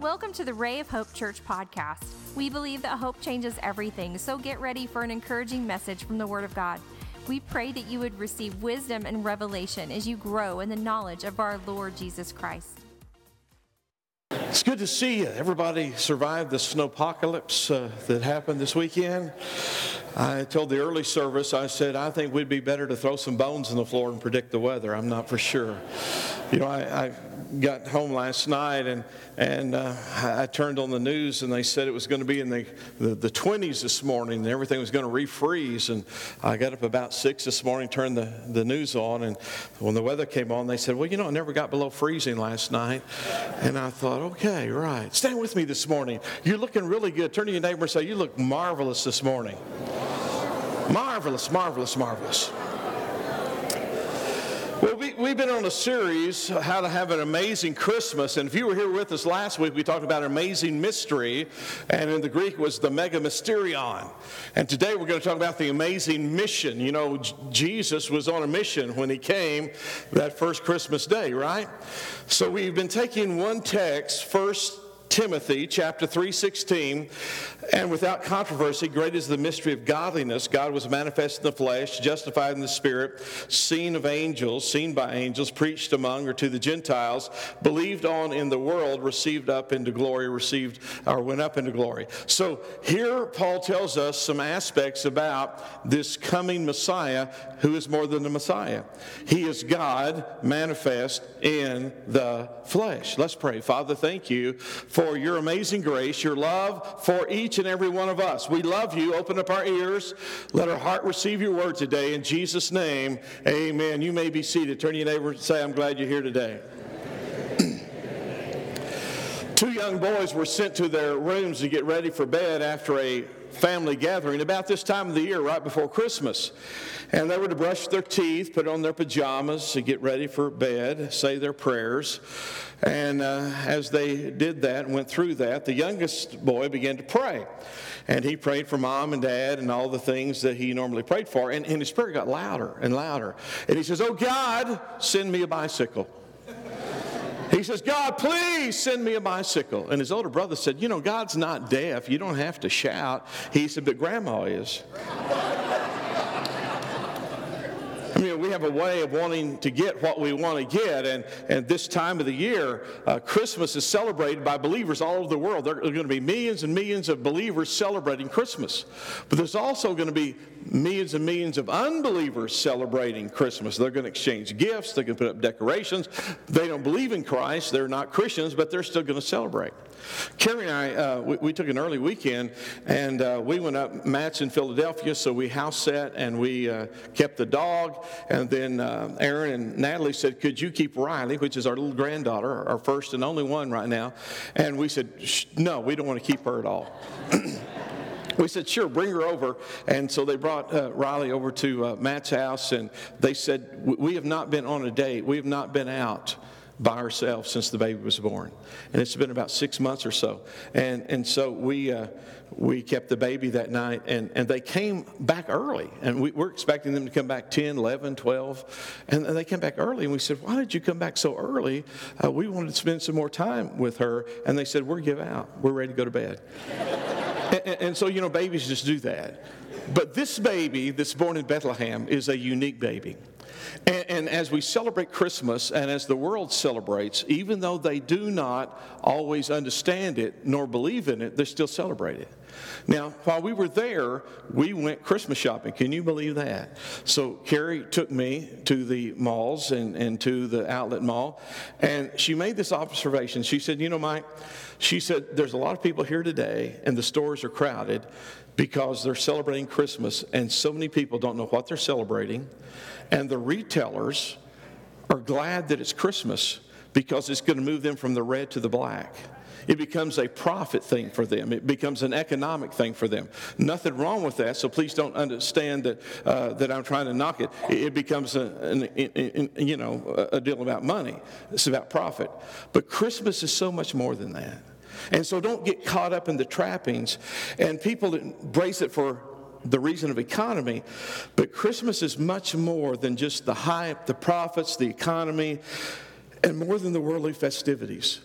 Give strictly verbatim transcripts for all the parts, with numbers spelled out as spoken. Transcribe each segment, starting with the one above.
Welcome to the Ray of Hope Church podcast. We believe that hope changes everything, so get ready for an encouraging message from the Word of God. We pray that you would receive wisdom and revelation as you grow in the knowledge of our Lord Jesus Christ. It's good to see you. Everybody survived the snowpocalypse uh, that happened this weekend. I told the early service, I said, I think we'd be better to throw some bones on the floor and predict the weather. I'm not for sure. You know, I, I got home last night and and uh, I turned on the news and they said it was going to be in the, the, the twenties this morning and everything was going to refreeze. And I got up about six this morning, turned the, the news on, and when the weather came on, they said, well, you know, it never got below freezing last night. And I thought, okay, right. Stand with me this morning. You're looking really good. Turn to your neighbor and say, you look marvelous this morning. Marvelous, marvelous, marvelous. Well, we, we've been on a series, How to Have an Amazing Christmas. And if you were here with us last week, we talked about amazing mystery. And in the Greek, it was the mega mysterion. And today we're going to talk about the amazing mission. You know, J- Jesus was on a mission when he came that first Christmas day, right? So we've been taking one text, First Timothy chapter three sixteen, and without controversy, great is the mystery of godliness. God was manifest in the flesh, justified in the spirit, seen of angels, seen by angels, preached among or to the Gentiles, believed on in the world, received up into glory, received or went up into glory. So here Paul tells us some aspects about this coming Messiah who is more than a Messiah. He is God manifest in the flesh. Let's pray. Father, thank you for your amazing grace, your love for each and every one of us. We love you. Open up our ears. Let our heart receive your word today. In Jesus' name, amen. You may be seated. Turn to your neighbor and say, I'm glad you're here today. Two young boys were sent to their rooms to get ready for bed after a family gathering about this time of the year, right before Christmas. And they were to brush their teeth, put on their pajamas to get ready for bed, say their prayers. And uh, as they did that and went through that, the youngest boy began to pray. And he prayed for mom and dad and all the things that he normally prayed for. And, and his prayer got louder and louder. And he says, oh, God, send me a bicycle. He says, God, please send me a bicycle. And his older brother said, you know, God's not deaf. You don't have to shout. He said, but Grandma is. I mean, we have a way of wanting to get what we want to get. And, and this time of the year, uh, Christmas is celebrated by believers all over the world. There are going to be millions and millions of believers celebrating Christmas. But there's also going to be millions and millions of unbelievers celebrating Christmas. They're going to exchange gifts. They're going to put up decorations. They don't believe in Christ. They're not Christians, but they're still going to celebrate. Carrie and I, uh, we, we took an early weekend, and uh, we went up. Matt's in Philadelphia, so we house sat, and we uh, kept the dog. And then uh, Aaron and Natalie said, could you keep Riley, which is our little granddaughter, our first and only one right now. And we said, Shh, no, we don't want to keep her at all. We said, sure, bring her over. And so they brought uh, Riley over to uh, Matt's house, and they said, we have not been on a date. We have not been out by ourselves since the baby was born. And it's been about six months or so. And and so we uh, we kept the baby that night, and, and they came back early. And we were expecting them to come back ten, eleven, twelve. And, and they came back early, and we said, why did you come back so early? Uh, we wanted to spend some more time with her. And they said, we're give out. We're ready to go to bed. and, and so, you know, babies just do that. But this baby that's born in Bethlehem is a unique baby. And, and as we celebrate Christmas and as the world celebrates, even though they do not always understand it nor believe in it, they still celebrate it. Now, while we were there, we went Christmas shopping. Can you believe that? So Carrie took me to the malls and, and to the outlet mall, and she made this observation. She said, you know, Mike, she said, there's a lot of people here today, and the stores are crowded because they're celebrating Christmas, and so many people don't know what they're celebrating, and the retailers are glad that it's Christmas because it's going to move them from the red to the black. It becomes a profit thing for them. It becomes an economic thing for them. Nothing wrong with that, so please don't understand that uh, that I'm trying to knock it. It becomes, a, an, an, an, you know, a deal about money. It's about profit. But Christmas is so much more than that. And so don't get caught up in the trappings. And people embrace it for the reason of economy, but Christmas is much more than just the hype, the profits, the economy, and more than the worldly festivities.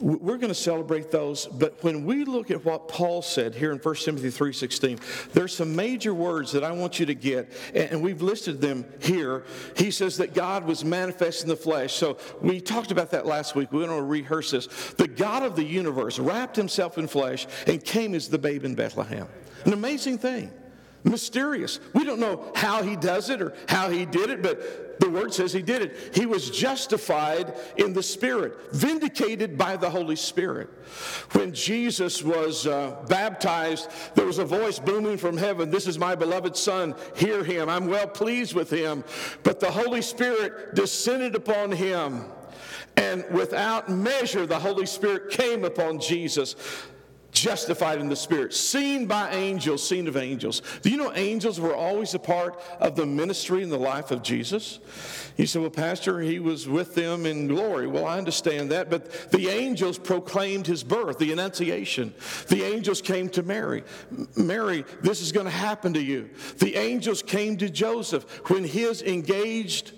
We're going to celebrate those, but when we look at what Paul said here in First Timothy three sixteen, there's some major words that I want you to get, and we've listed them here. He says that God was manifest in the flesh. So we talked about that last week. We don't want to rehearse this. The God of the universe wrapped himself in flesh and came as the babe in Bethlehem. An amazing thing. Mysterious. We don't know how he does it or how he did it, but the word says he did it. He was justified in the Spirit, vindicated by the Holy Spirit. When Jesus was uh, baptized, there was a voice booming from heaven, "This is my beloved Son, hear him. I'm well pleased with him." But the Holy Spirit descended upon him, and without measure, the Holy Spirit came upon Jesus. Justified in the Spirit, seen by angels, seen of angels. Do you know angels were always a part of the ministry and the life of Jesus? You say, "Well, Pastor, he was with them in glory." Well, I understand that, but the angels proclaimed his birth, the Annunciation. The angels came to Mary. "Mary, this is going to happen to you." The angels came to Joseph when his engaged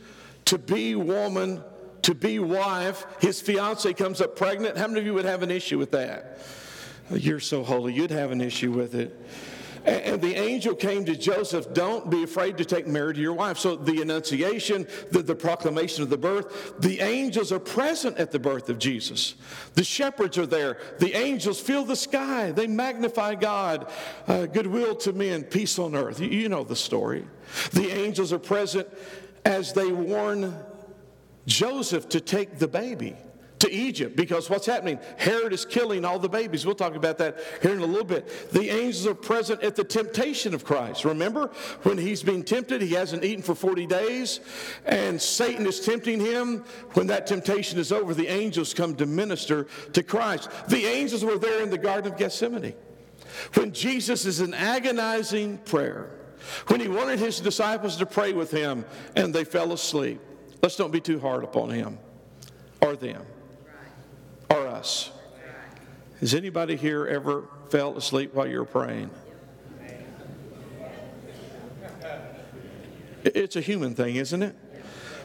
to be woman, to be wife, his fiancée comes up pregnant. How many of you would have an issue with that? You're so holy, you'd have an issue with it. And the angel came to Joseph, "Don't be afraid to take Mary to your wife." So the Annunciation, the, the proclamation of the birth, the angels are present at the birth of Jesus. The shepherds are there. The angels fill the sky. They magnify God, uh, goodwill to men, peace on earth. You, you know the story. The angels are present as they warn Joseph to take the baby to Egypt, because what's happening? Herod is killing all the babies. We'll talk about that here in a little bit. The angels are present at the temptation of Christ. Remember, when he's being tempted, he hasn't eaten for forty days, and Satan is tempting him. When that temptation is over, the angels come to minister to Christ. The angels were there in the Garden of Gethsemane. When Jesus is in agonizing prayer, when he wanted his disciples to pray with him, and they fell asleep. Let's don't be too hard upon him or them. Or us. Has anybody here ever fell asleep while you're praying? It's a human thing, isn't it?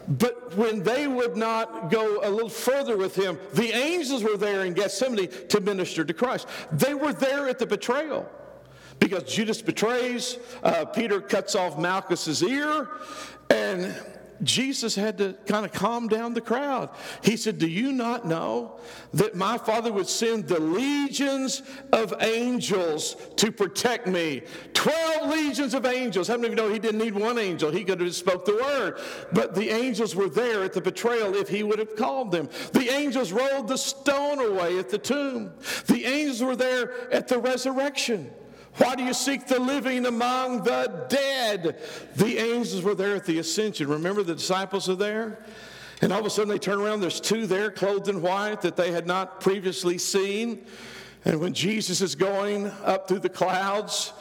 But when they would not go a little further with him, the angels were there in Gethsemane to minister to Christ. They were there at the betrayal. Because Judas betrays, uh, Peter cuts off Malchus's ear, and Jesus had to kind of calm down the crowd. He said, "Do you not know that my Father would send the legions of angels to protect me?" Twelve legions of angels. How many of you know he didn't need one angel? He could have just spoke the word. But the angels were there at the betrayal if he would have called them. The angels rolled the stone away at the tomb. The angels were there at the resurrection. "Why do you seek the living among the dead?" The angels were there at the ascension. Remember, the disciples are there? And all of a sudden they turn around. There's two there clothed in white that they had not previously seen. And when Jesus is going up through the clouds,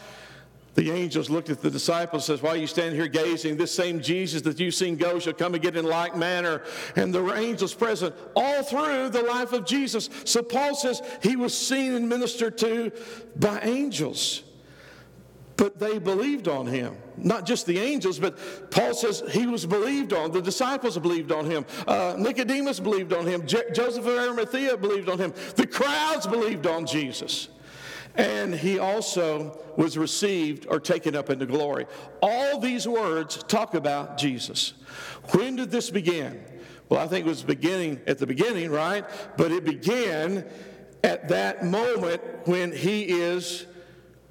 the angels looked at the disciples and says, "Why are you standing here gazing? This same Jesus that you've seen go shall come again in like manner." And there were angels present all through the life of Jesus. So Paul says he was seen and ministered to by angels. But they believed on him. Not just the angels, but Paul says he was believed on. The disciples believed on him. Uh, Nicodemus believed on him. Je- Joseph of Arimathea believed on him. The crowds believed on Jesus. And he also was received or taken up into glory. All these words talk about Jesus. When did this begin? Well, I think it was beginning at the beginning, right? But it began at that moment when he is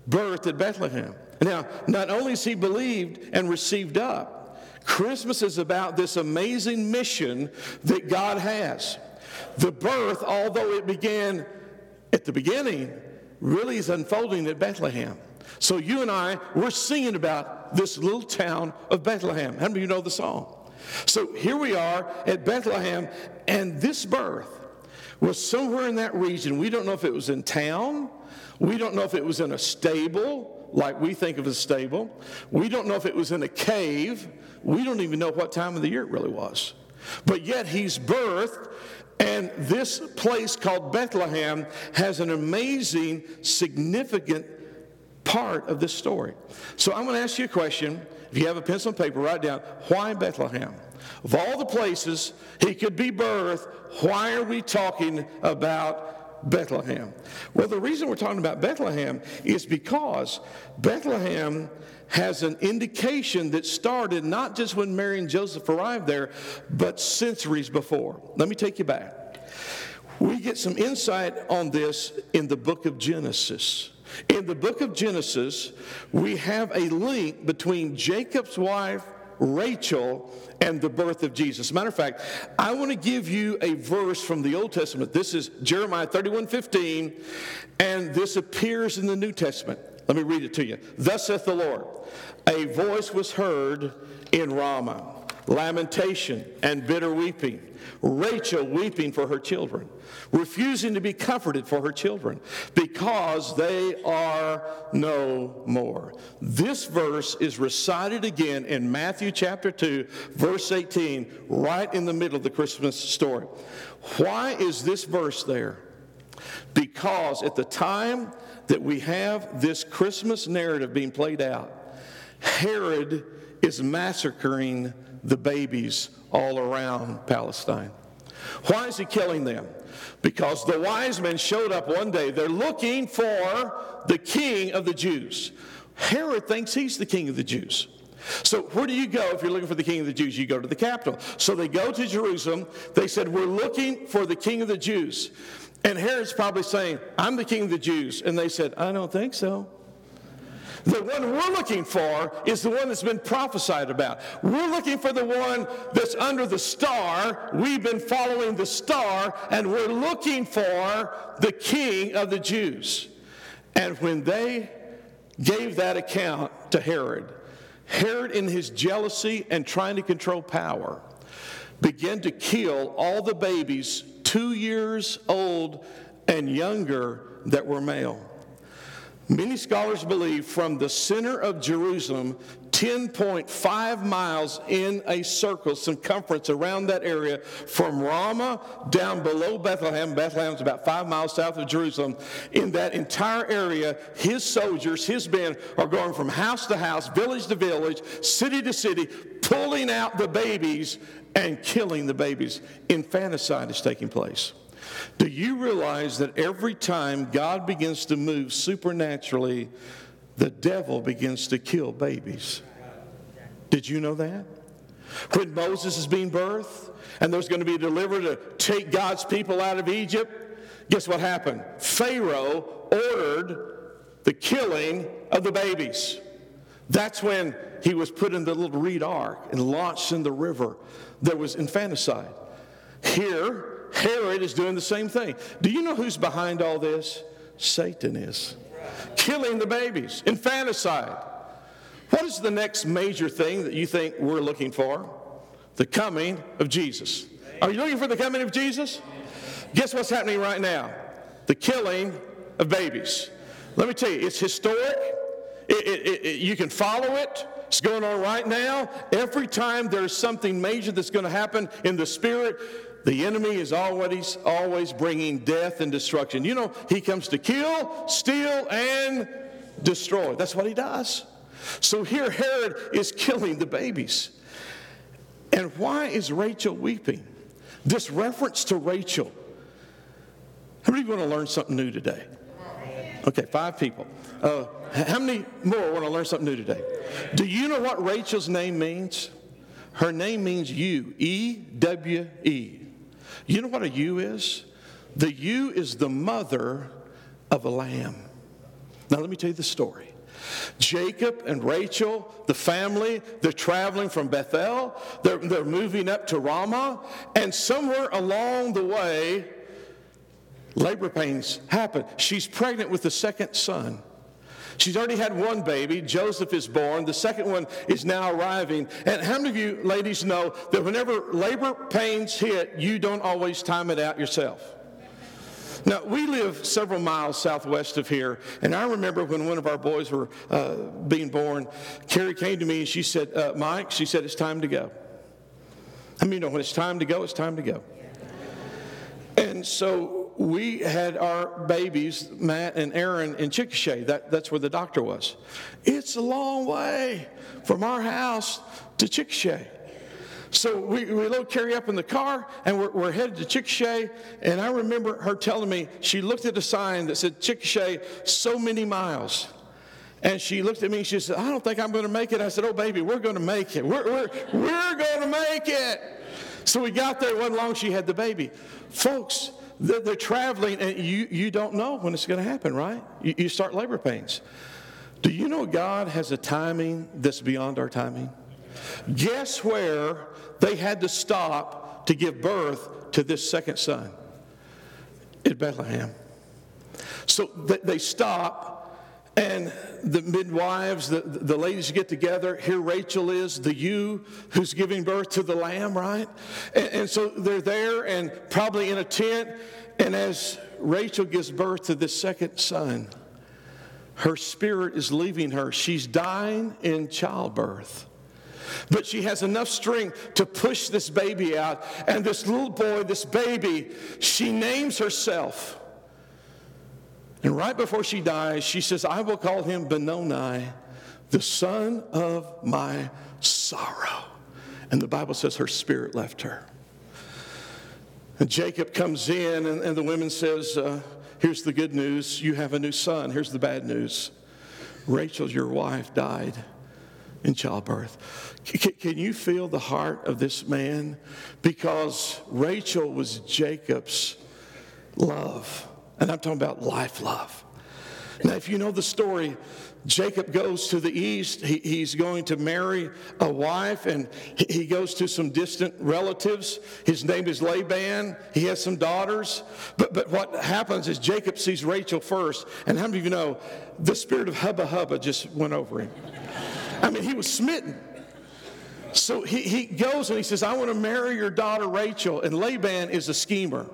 birthed at Bethlehem. Now, not only is he believed and received up, Christmas is about this amazing mission that God has. The birth, although it began at the beginning, really is unfolding at Bethlehem. So you and I, we're singing about this little town of Bethlehem. How many of you know the song? So here we are at Bethlehem, and this birth was somewhere in that region. We don't know if it was in town. We don't know if it was in a stable, like we think of a stable. We don't know if it was in a cave. We don't even know what time of the year it really was. But yet he's birthed. And this place called Bethlehem has an amazing, significant part of this story. So I'm going to ask you a question. If you have a pencil and paper, write down, why Bethlehem? Of all the places he could be birthed, why are we talking about Bethlehem? Well, the reason we're talking about Bethlehem is because Bethlehem has an indication that started not just when Mary and Joseph arrived there, but centuries before. Let me take you back. We get some insight on this in the book of Genesis. In the book of Genesis, we have a link between Jacob's wife, Rachel, and the birth of Jesus. As a matter of fact, I want to give you a verse from the Old Testament. This is Jeremiah thirty-one fifteen, and this appears in the New Testament. Let me read it to you. Thus saith the Lord, a voice was heard in Ramah, lamentation and bitter weeping, Rachel weeping for her children, refusing to be comforted for her children, because they are no more. This verse is recited again in Matthew chapter two, verse eighteen, right in the middle of the Christmas story. Why is this verse there? Because at the time that we have this Christmas narrative being played out, Herod is massacring the babies all around Palestine. Why is he killing them? Because the wise men showed up one day. They're looking for the king of the Jews. Herod thinks he's the king of the Jews. So where do you go if you're looking for the king of the Jews? You go to the capital. So they go to Jerusalem. They said, we're looking for the king of the Jews. And Herod's probably saying, I'm the king of the Jews. And they said, I don't think so. The one we're looking for is the one that's been prophesied about. We're looking for the one that's under the star. We've been following the star, and we're looking for the king of the Jews. And when they gave that account to Herod, Herod in his jealousy and trying to control power began to kill all the babies two years old and younger that were male. Many scholars believe from the center of Jerusalem, ten point five miles in a circle, circumference around that area, from Ramah down below Bethlehem. Bethlehem's about five miles south of Jerusalem. In that entire area, his soldiers, his men, are going from house to house, village to village, city to city, pulling out the babies and killing the babies. Infanticide is taking place. Do you realize that every time God begins to move supernaturally, the devil begins to kill babies? Did you know that? When Moses is being birthed and there's going to be a deliverer to take God's people out of Egypt, guess what happened? Pharaoh ordered the killing of the babies. That's when he was put in the little reed ark and launched in the river. There was infanticide. Here, Herod is doing the same thing. Do you know who's behind all this? Satan is. Killing the babies. Infanticide. What is the next major thing that you think we're looking for? The coming of Jesus. Are you looking for the coming of Jesus? Guess what's happening right now? The killing of babies. Let me tell you, it's historic. It, it, it, it, you can follow it. It's going on right now. Every time there's something major that's going to happen in the spirit, the enemy is always, always bringing death and destruction. You know, he comes to kill, steal, and destroy. That's what he does. So here Herod is killing the babies. And why is Rachel weeping? This reference to Rachel. How many of you want to learn something new today? Okay, five people. Uh, how many more want to learn something new today? Do you know what Rachel's name means? Her name means ewe, E W E. You know what a ewe is? The ewe is the mother of a lamb. Now let me tell you the story. Jacob and Rachel, the family, they're traveling from Bethel. They're, they're moving up to Ramah. And somewhere along the way, labor pains happen. She's pregnant with the second son. She's already had one baby. Joseph is born. The second one is now arriving. And how many of you ladies know that whenever labor pains hit, you don't always time it out yourself? Now, we live several miles southwest of here, and I remember when one of our boys were uh, being born, Carrie came to me and she said, uh, Mike, she said, it's time to go. I mean, you know, when it's time to go, it's time to go. And so we had our babies, Matt and Aaron, in Chickasha. That, that's where the doctor was. It's a long way from our house to Chickasha. So we, we load Carrie up in the car, and we're, we're headed to Chickasha, and I remember her telling me, she looked at a sign that said Chickasha, so many miles. And she looked at me, and she said, I don't think I'm going to make it. I said, oh, baby, we're going to make it. We're, we're, we're going to make it. So we got there. It wasn't long. She had the baby. Folks, they're, they're traveling, and you, you don't know when it's going to happen, right? You, you start labor pains. Do you know God has a timing that's beyond our timing? Guess where they had to stop to give birth to this second son? At Bethlehem. So they stop, and the midwives, the, the ladies get together. Here Rachel is, the ewe who's giving birth to the lamb, right? And, and so they're there and probably in a tent. And as Rachel gives birth to this second son, her spirit is leaving her. She's dying in childbirth. But she has enough strength to push this baby out. And this little boy, this baby, she names herself. And right before she dies, she says, I will call him Benoni, the son of my sorrow. And the Bible says her spirit left her. And Jacob comes in, and, and the woman says, uh, here's the good news. You have a new son. Here's the bad news. Rachel, your wife, died in childbirth. Can, can you feel the heart of this man? Because Rachel was Jacob's love. And I'm talking about life love. Now, if you know the story, Jacob goes to the east. He, he's going to marry a wife, and he goes to some distant relatives. His name is Laban. He has some daughters. But but what happens is Jacob sees Rachel first. And how many of you know the spirit of hubba hubba just went over him? I mean, he was smitten. So he, he goes and he says, I want to marry your daughter Rachel. And Laban is a schemer.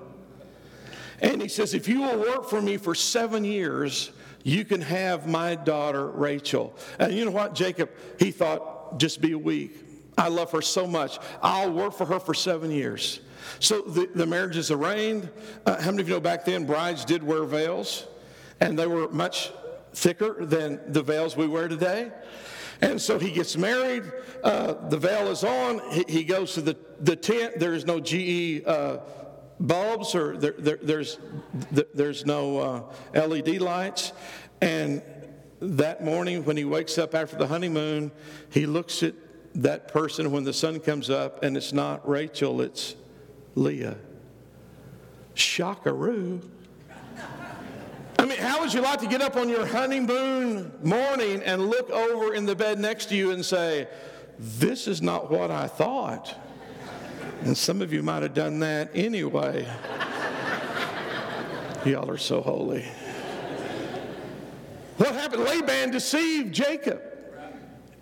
And he says, if you will work for me for seven years, you can have my daughter, Rachel. And you know what, Jacob, he thought, just be a week. I love her so much. I'll work for her for seven years. So the, the marriage is arranged. Uh, how many of you know back then brides did wear veils? And they were much thicker than the veils we wear today. And so he gets married. Uh, the veil is on. He, he goes to the, the tent. There is no G E uh bulbs, or there, there, there's there, there's no uh, L E D lights. And that morning when he wakes up after the honeymoon, he looks at that person when the sun comes up, and it's not Rachel, it's Leah. Shockaroo. I mean, how would you like to get up on your honeymoon morning and look over in the bed next to you and say, this is not what I thought? And some of you might have done that anyway. Y'all are so holy. What happened? Laban deceived Jacob.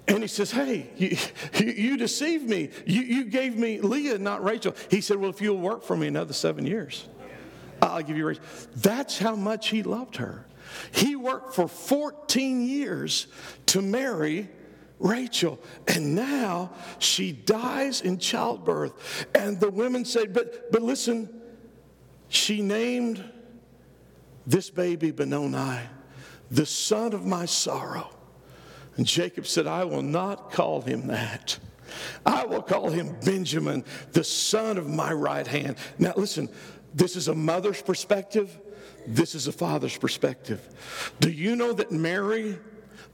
And he says, hey, you, you, you deceived me. You, you gave me Leah, not Rachel. He said, well, if you'll work for me another seven years, I'll give you Rachel. That's how much he loved her. He worked for fourteen years to marry Rachel, and now she dies in childbirth. And the women say, but but listen, she named this baby Benoni, the son of my sorrow. And Jacob said, I will not call him that. I will call him Benjamin, the son of my right hand. Now listen, this is a mother's perspective. This is a father's perspective. Do you know that Mary,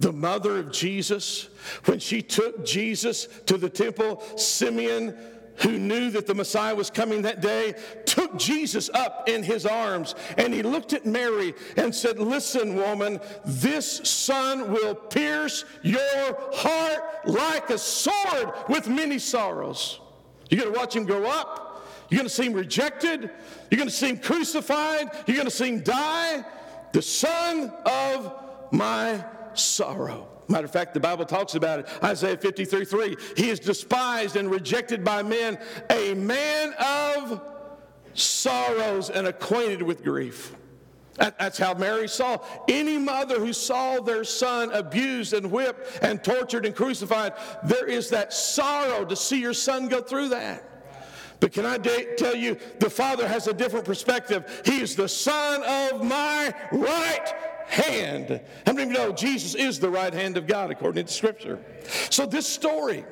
the mother of Jesus, when she took Jesus to the temple, Simeon, who knew that the Messiah was coming that day, took Jesus up in his arms, and he looked at Mary and said, listen, woman, this son will pierce your heart like a sword with many sorrows. You're going to watch him grow up. You're going to see him rejected. You're going to see him crucified. You're going to see him die. The son of my sorrow. Matter of fact, the Bible talks about it. Isaiah fifty-three three. He is despised and rejected by men, a man of sorrows and acquainted with grief. That's how Mary saw. Any mother who saw their son abused and whipped and tortured and crucified, there is that sorrow to see your son go through that. But can I de- tell you, the Father has a different perspective. He is the son of my right hand. How many of you know Jesus is the right hand of God according to Scripture? So this story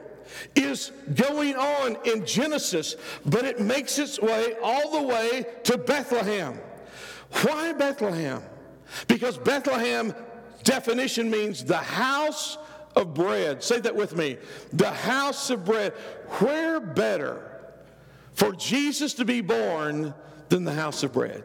is going on in Genesis, but it makes its way all the way to Bethlehem. Why Bethlehem? Because Bethlehem, definition, means the house of bread. Say that with me. The house of bread. Where better for Jesus to be born than the house of bread?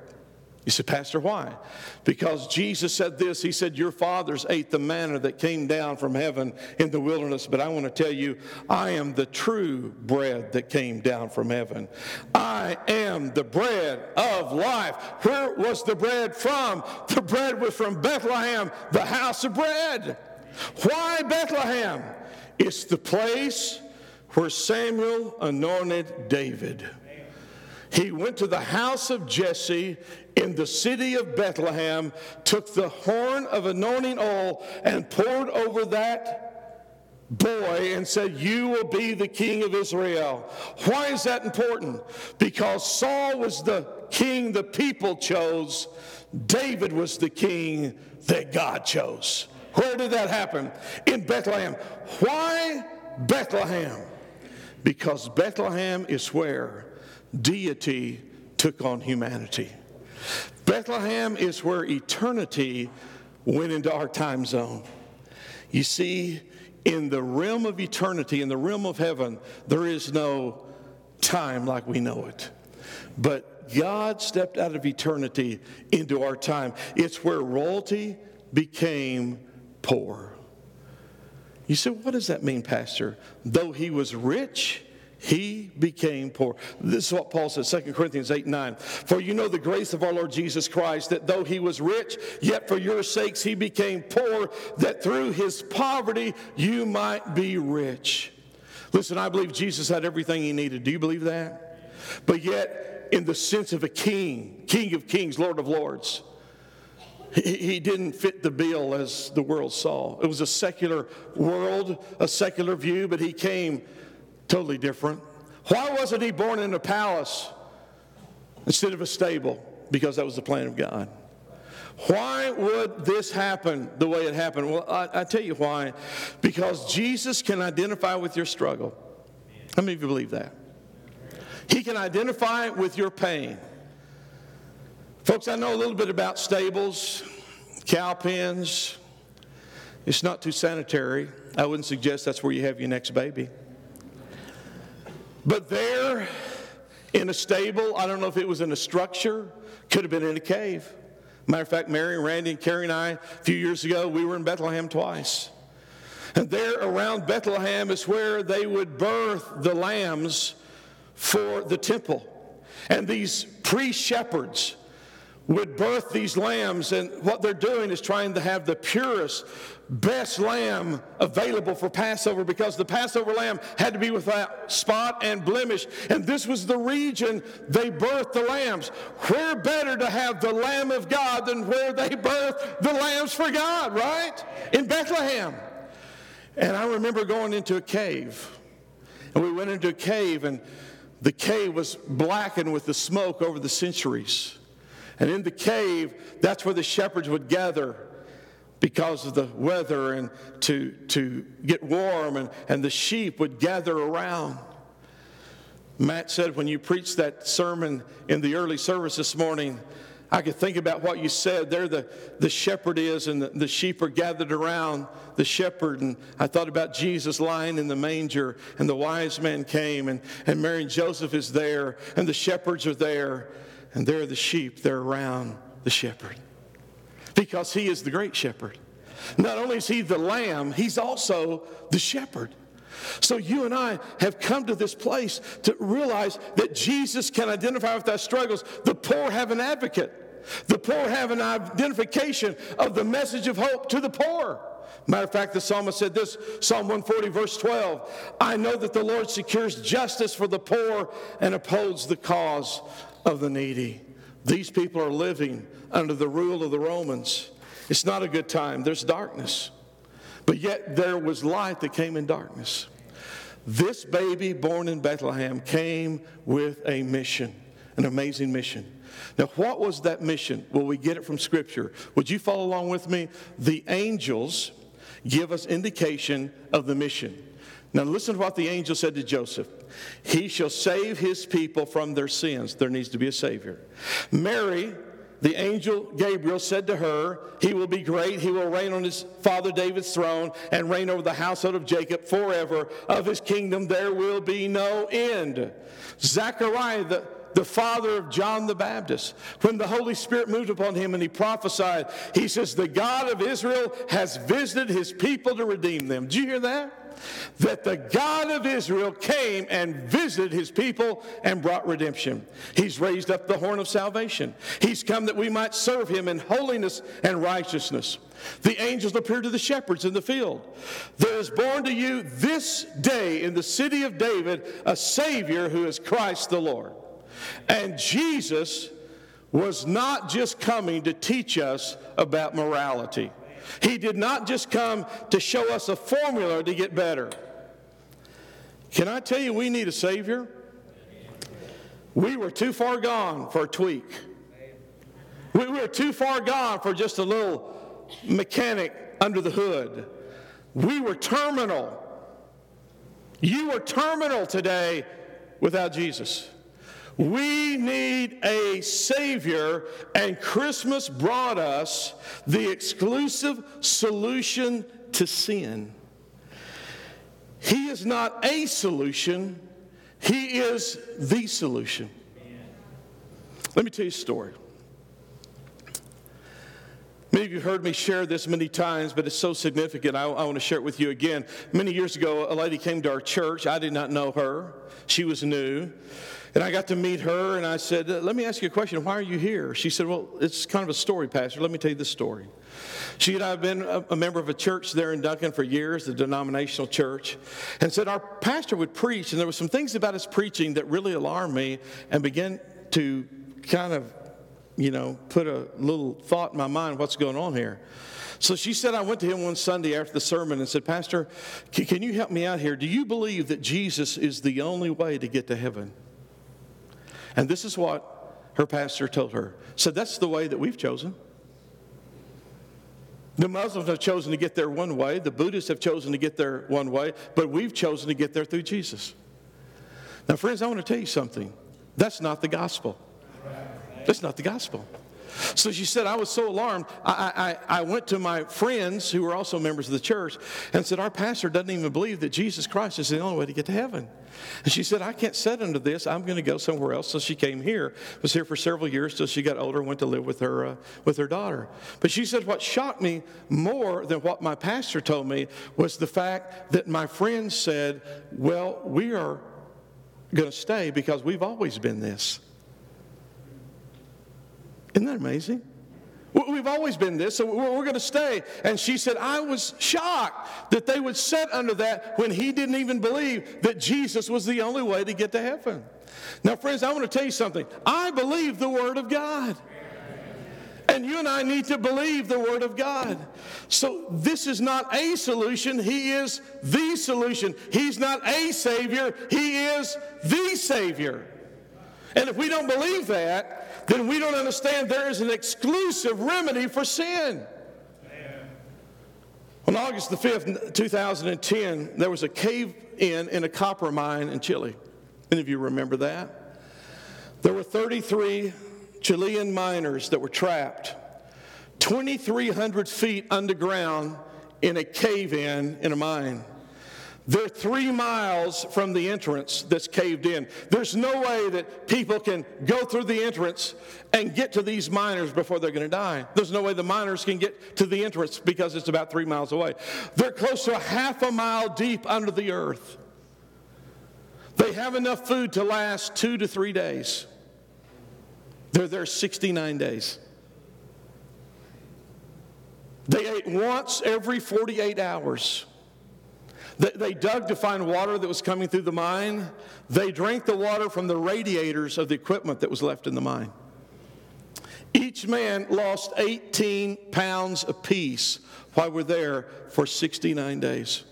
You said, Pastor, why? Because Jesus said this. He said, your fathers ate the manna that came down from heaven in the wilderness. But I want to tell you, I am the true bread that came down from heaven. I am the bread of life. Where was the bread from? The bread was from Bethlehem, the house of bread. Why Bethlehem? It's the place where Samuel anointed David. He went to the house of Jesse in the city of Bethlehem, took the horn of anointing oil and poured over that boy and said, you will be the king of Israel. Why is that important? Because Saul was the king the people chose. David was the king that God chose. Where did that happen? In Bethlehem. Why Bethlehem? Because Bethlehem is where deity took on humanity. Bethlehem is where eternity went into our time zone. You see, in the realm of eternity, in the realm of heaven, there is no time like we know it. But God stepped out of eternity into our time. It's where royalty became poor. You say, what does that mean, Pastor? Though he was rich, he became poor. This is what Paul says, Second Corinthians eight nine. For you know the grace of our Lord Jesus Christ, that though he was rich, yet for your sakes he became poor, that through his poverty you might be rich. Listen, I believe Jesus had everything he needed. Do you believe that? But yet, in the sense of a king, King of Kings, Lord of Lords, he didn't fit the bill as the world saw. It was a secular world, a secular view, but he came totally different. Why wasn't he born in a palace instead of a stable? Because that was the plan of God. Why would this happen the way it happened? Well, I, I tell you why. Because Jesus can identify with your struggle. How many of you believe that? He can identify with your pain. Folks, I know a little bit about stables, cow pens. It's not too sanitary. I wouldn't suggest that's where you have your next baby. But there, in a stable, I don't know if it was in a structure, could have been in a cave. Matter of fact, Mary, Randy, and Carrie and I, a few years ago, we were in Bethlehem twice. And there around Bethlehem is where they would birth the lambs for the temple. And these pre-shepherds would birth these lambs, and what they're doing is trying to have the purest, best lamb available for Passover, because the Passover lamb had to be without spot and blemish, and this was the region they birthed the lambs. Where better to have the Lamb of God than where they birthed the lambs for God, right? In Bethlehem. And I remember going into a cave, and we went into a cave, and the cave was blackened with the smoke over the centuries. And in the cave, that's where the shepherds would gather because of the weather and to, to get warm, and, and the sheep would gather around. Matt said when you preached that sermon in the early service this morning, I could think about what you said. There the, the shepherd is, and the, the sheep are gathered around the shepherd. And I thought about Jesus lying in the manger, and the wise men came, and, and Mary and Joseph is there, and the shepherds are there. And there are the sheep, they're around the shepherd. Because he is the great shepherd. Not only is he the lamb, he's also the shepherd. So you and I have come to this place to realize that Jesus can identify with our struggles. The poor have an advocate. The poor have an identification of the message of hope to the poor. Matter of fact, the psalmist said this, Psalm one forty, verse twelve. I know that the Lord secures justice for the poor and upholds the cause of the needy. These people are living under the rule of the Romans. It's not a good time. There's darkness. But yet there was light that came in darkness. This baby born in Bethlehem came with a mission, an amazing mission. Now, what was that mission? Well, we get it from Scripture. Would you follow along with me? The angels give us indication of the mission. Now listen to what the angel said to Joseph. He shall save his people from their sins. There needs to be a Savior. Mary, the angel Gabriel, said to her, he will be great. He will reign on his father David's throne and reign over the household of Jacob forever. Of his kingdom there will be no end. Zechariah, the, the father of John the Baptist, when the Holy Spirit moved upon him and he prophesied, he says, the God of Israel has visited his people to redeem them. Did you hear that? That the God of Israel came and visited his people and brought redemption. He's raised up the horn of salvation. He's come that we might serve him in holiness and righteousness. The angels appeared to the shepherds in the field. There is born to you this day in the city of David a Savior who is Christ the Lord. And Jesus was not just coming to teach us about morality. He did not just come to show us a formula to get better. Can I tell you, we need a Savior? We were too far gone for a tweak. We were too far gone for just a little mechanic under the hood. We were terminal. You were terminal today without Jesus. We need a Savior, and Christmas brought us the exclusive solution to sin. He is not a solution. He is the solution. Let me tell you a story. Many of you have heard me share this many times, but it's so significant, I, I want to share it with you again. Many years ago, a lady came to our church. I did not know her. She was new. And I got to meet her, and I said, let me ask you a question. Why are you here? She said, well, it's kind of a story, Pastor. Let me tell you this story. She and I have been a, a member of a church there in Duncan for years, the denominational church, and said our pastor would preach, and there were some things about his preaching that really alarmed me and began to kind of, you know, put a little thought in my mind, what's going on here? So she said, I went to him one Sunday after the sermon and said, Pastor, can, can you help me out here? Do you believe that Jesus is the only way to get to heaven? And this is what her pastor told her. So that's the way that we've chosen. The Muslims have chosen to get there one way. The Buddhists have chosen to get there one way. But we've chosen to get there through Jesus. Now, friends, I want to tell you something. That's not the gospel. That's not the gospel. So she said, I was so alarmed, I, I, I went to my friends who were also members of the church and said, our pastor doesn't even believe that Jesus Christ is the only way to get to heaven. And she said, I can't sit under this. I'm going to go somewhere else. So she came here, was here for several years till she got older and went to live with her, uh, with her daughter. But she said what shocked me more than what my pastor told me was the fact that my friends said, well, we are going to stay because we've always been this. Isn't that amazing? We've always been this, so we're going to stay. And she said, I was shocked that they would sit under that when he didn't even believe that Jesus was the only way to get to heaven. Now, friends, I want to tell you something. I believe the Word of God. And you and I need to believe the Word of God. So this is not a solution. He is the solution. He's not a Savior. He is the Savior. And if we don't believe that, then we don't understand there is an exclusive remedy for sin. Amen. On August the fifth, two thousand ten, there was a cave-in in a copper mine in Chile. Many of you remember that. There were thirty-three Chilean miners that were trapped two thousand three hundred feet underground in a cave-in in a mine. They're three miles from the entrance that's caved in. There's no way that people can go through the entrance and get to these miners before they're going to die. There's no way the miners can get to the entrance because it's about three miles away. They're close to a half a mile deep under the earth. They have enough food to last two to three days. They're there sixty-nine days. They ate once every forty-eight hours. They dug to find water that was coming through the mine. They drank the water from the radiators of the equipment that was left in the mine. Each man lost eighteen pounds apiece while we're there for sixty-nine days.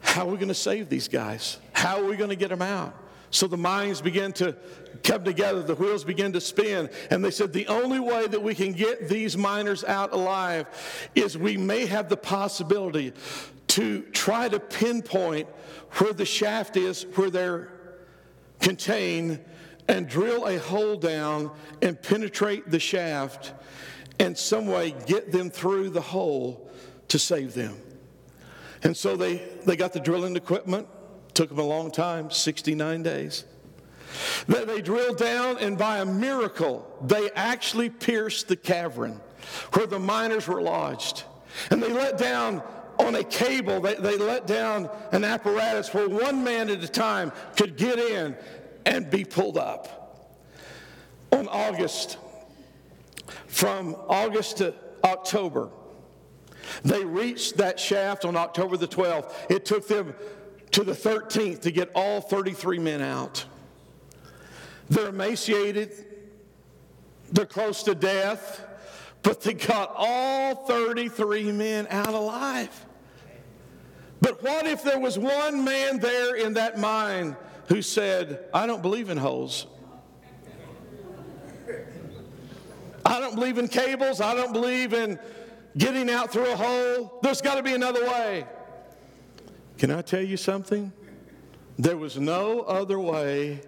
How are we going to save these guys? How are we going to get them out? So the mines began to come together. The wheels began to spin. And they said the only way that we can get these miners out alive is we may have the possibility to try to pinpoint where the shaft is, where they're contained, and drill a hole down and penetrate the shaft and some way get them through the hole to save them. And so they, they got the drilling equipment. Took them a long time, sixty-nine days. They, they drilled down, and by a miracle, they actually pierced the cavern where the miners were lodged. And they let down on a cable, they, they let down an apparatus where one man at a time could get in and be pulled up. On August, from August to October, they reached that shaft on October the twelfth. It took them to the thirteenth to get all thirty-three men out. They're emaciated, they're close to death, but they got all thirty-three men out alive. But what if there was one man there in that mine who said, I don't believe in holes. I don't believe in cables. I don't believe in getting out through a hole. There's got to be another way. Can I tell you something? There was no other way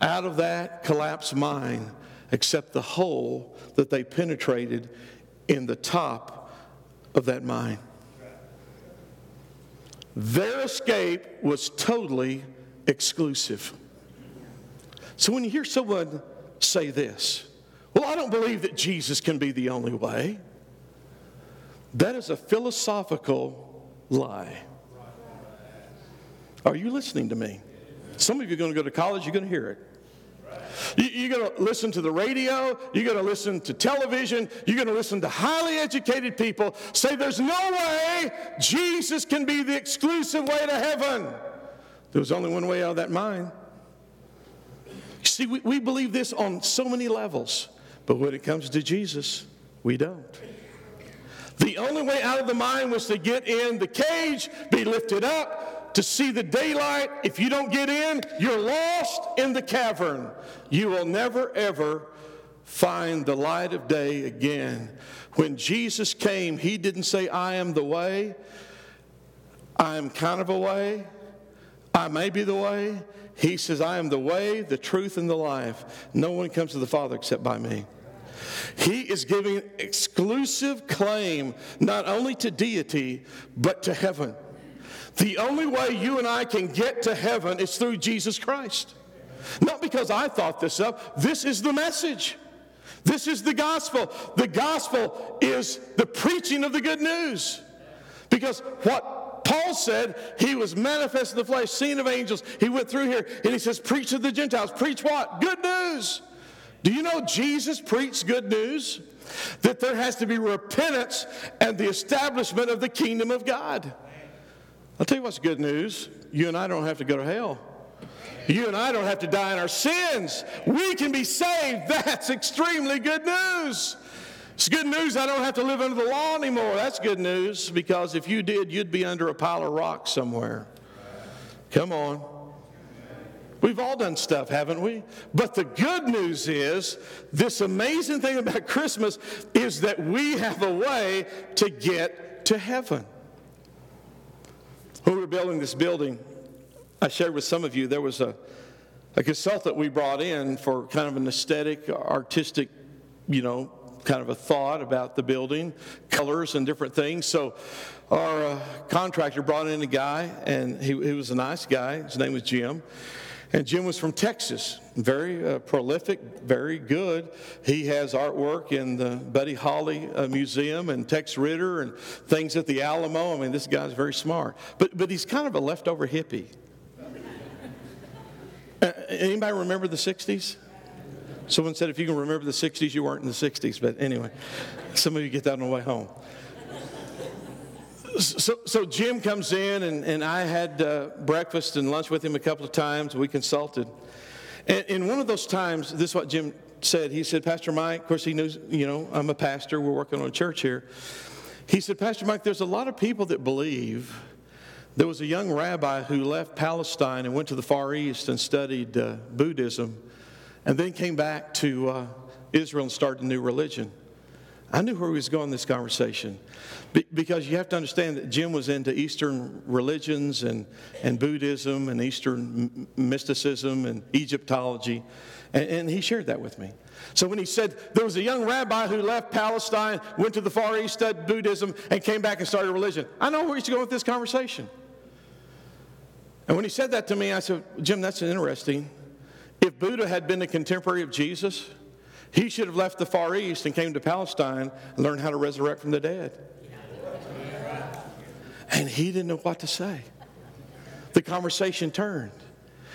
out of that collapsed mine except the hole that they penetrated in the top of that mine. Their escape was totally exclusive. So when you hear someone say this, well, I don't believe that Jesus can be the only way, that is a philosophical lie. Are you listening to me? Some of you are going to go to college, you're going to hear it. You're going to listen to the radio, you're going to listen to television, you're going to listen to highly educated people say there's no way Jesus can be the exclusive way to heaven. There was only one way out of that mine. You see, we, we believe this on so many levels, but when it comes to Jesus, we don't. The only way out of the mine was to get in the cage, be lifted up, to see the daylight. If you don't get in, you're lost in the cavern. You will never, ever find the light of day again. When Jesus came, he didn't say, I am the way. I am kind of a way. I may be the way. He says, I am the way, the truth, and the life. No one comes to the Father except by me. He is giving exclusive claim, not only to deity, but to heaven. The only way you and I can get to heaven is through Jesus Christ. Not because I thought this up. This is the message. This is the gospel. The gospel is the preaching of the good news. Because what Paul said, he was manifest in the flesh, seen of angels. He went through here and he says, preach to the Gentiles. Preach what? Good news. Do you know Jesus preached good news? That there has to be repentance and the establishment of the kingdom of God. I'll tell you what's good news. You and I don't have to go to hell. You and I don't have to die in our sins. We can be saved. That's extremely good news. It's good news I don't have to live under the law anymore. That's good news, because if you did, you'd be under a pile of rocks somewhere. Come on. We've all done stuff, haven't we? But the good news is, this amazing thing about Christmas is that we have a way to get to heaven. When we were building this building, I shared with some of you, there was a, a consultant we brought in for kind of an aesthetic, artistic, you know, kind of a thought about the building, colors and different things. So our uh, contractor brought in a guy, and he, he was a nice guy. His name was Jim. And Jim was from Texas, very uh, prolific, very good. He has artwork in the Buddy Holly uh, Museum and Tex Ritter and things at the Alamo. I mean, this guy's very smart. But but he's kind of a leftover hippie. Uh, anybody remember the sixties? Someone said if you can remember the sixties, you weren't in the sixties. But anyway, some of you get that on the way home. So, so Jim comes in, and, and I had uh, breakfast and lunch with him a couple of times. We consulted. And in one of those times, this is what Jim said. He said, Pastor Mike, of course he knows, you know, I'm a pastor. We're working on a church here. He said, Pastor Mike, there's a lot of people that believe. There was a young rabbi who left Palestine and went to the Far East and studied uh, Buddhism, and then came back to uh, Israel and started a new religion. I knew where he was going in this conversation. Be- because you have to understand that Jim was into Eastern religions and, and Buddhism and Eastern m- mysticism and Egyptology. And, and he shared that with me. So when he said, there was a young rabbi who left Palestine, went to the Far East, studied Buddhism, and came back and started a religion. I know where he's going with this conversation. And when he said that to me, I said, Jim, that's interesting. If Buddha had been a contemporary of Jesus, he should have left the Far East and came to Palestine and learned how to resurrect from the dead. And he didn't know what to say. The conversation turned.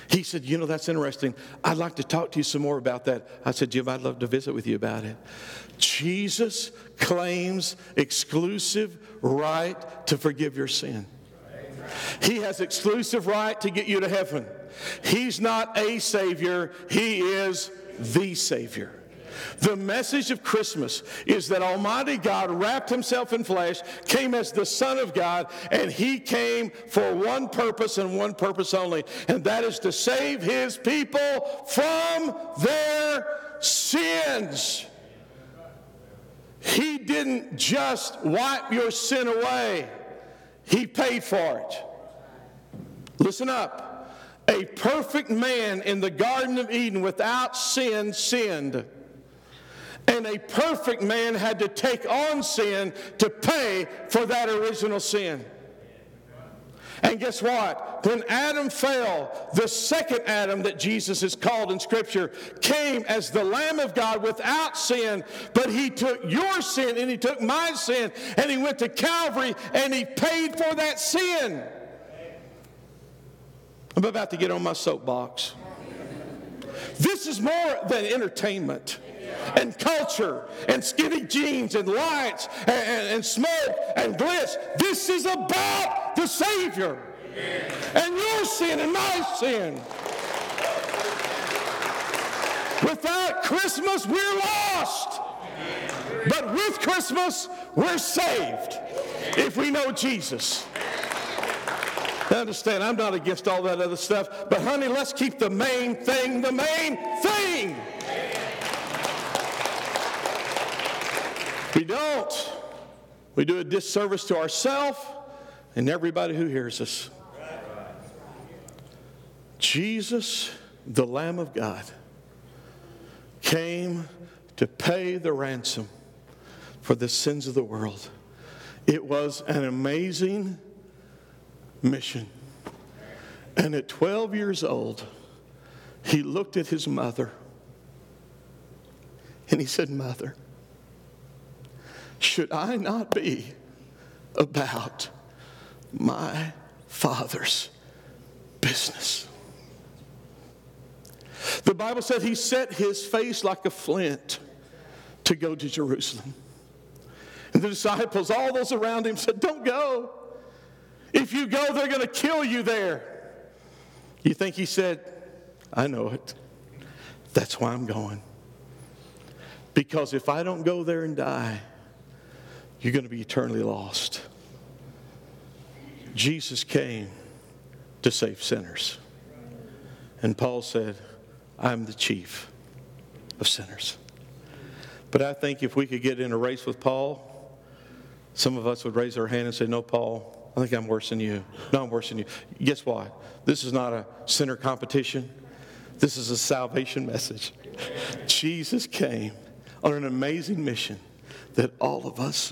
He said, you know, that's interesting. I'd like to talk to you some more about that. I said, Jim, I'd love to visit with you about it. Jesus claims exclusive right to forgive your sin. He has exclusive right to get you to heaven. He's not a Savior. He is the Savior. The message of Christmas is that Almighty God wrapped himself in flesh, came as the Son of God, and he came for one purpose and one purpose only, and that is to save his people from their sins. He didn't just wipe your sin away. He paid for it. Listen up. A perfect man in the Garden of Eden without sin sinned. And a perfect man had to take on sin to pay for that original sin. And guess what? When Adam fell, the second Adam that Jesus is called in Scripture came as the Lamb of God without sin, but he took your sin and he took my sin and he went to Calvary and he paid for that sin. I'm about to get on my soapbox. This is more than entertainment and culture and skinny jeans and lights and, and, and smoke and glitz. This is about the Savior and your sin and my sin. Without Christmas, we're lost. But with Christmas, we're saved if we know Jesus. I understand, I'm not against all that other stuff, but honey, let's keep the main thing the main thing. We don't. We do a disservice to ourselves and everybody who hears us. Jesus, the Lamb of God, came to pay the ransom for the sins of the world. It was an amazing mission. And at twelve years old, he looked at his mother and he said, Mother, should I not be about my Father's business? The Bible said he set his face like a flint to go to Jerusalem. And the disciples, all those around him, said, don't go. If you go, they're going to kill you there. You think he said, I know it. That's why I'm going. Because if I don't go there and die, you're going to be eternally lost. Jesus came to save sinners. And Paul said, I'm the chief of sinners. But I think if we could get in a race with Paul, some of us would raise our hand and say, no, Paul, I think I'm worse than you. No, I'm worse than you. Guess what? This is not a sinner competition. This is a salvation message. Jesus came on an amazing mission that all of us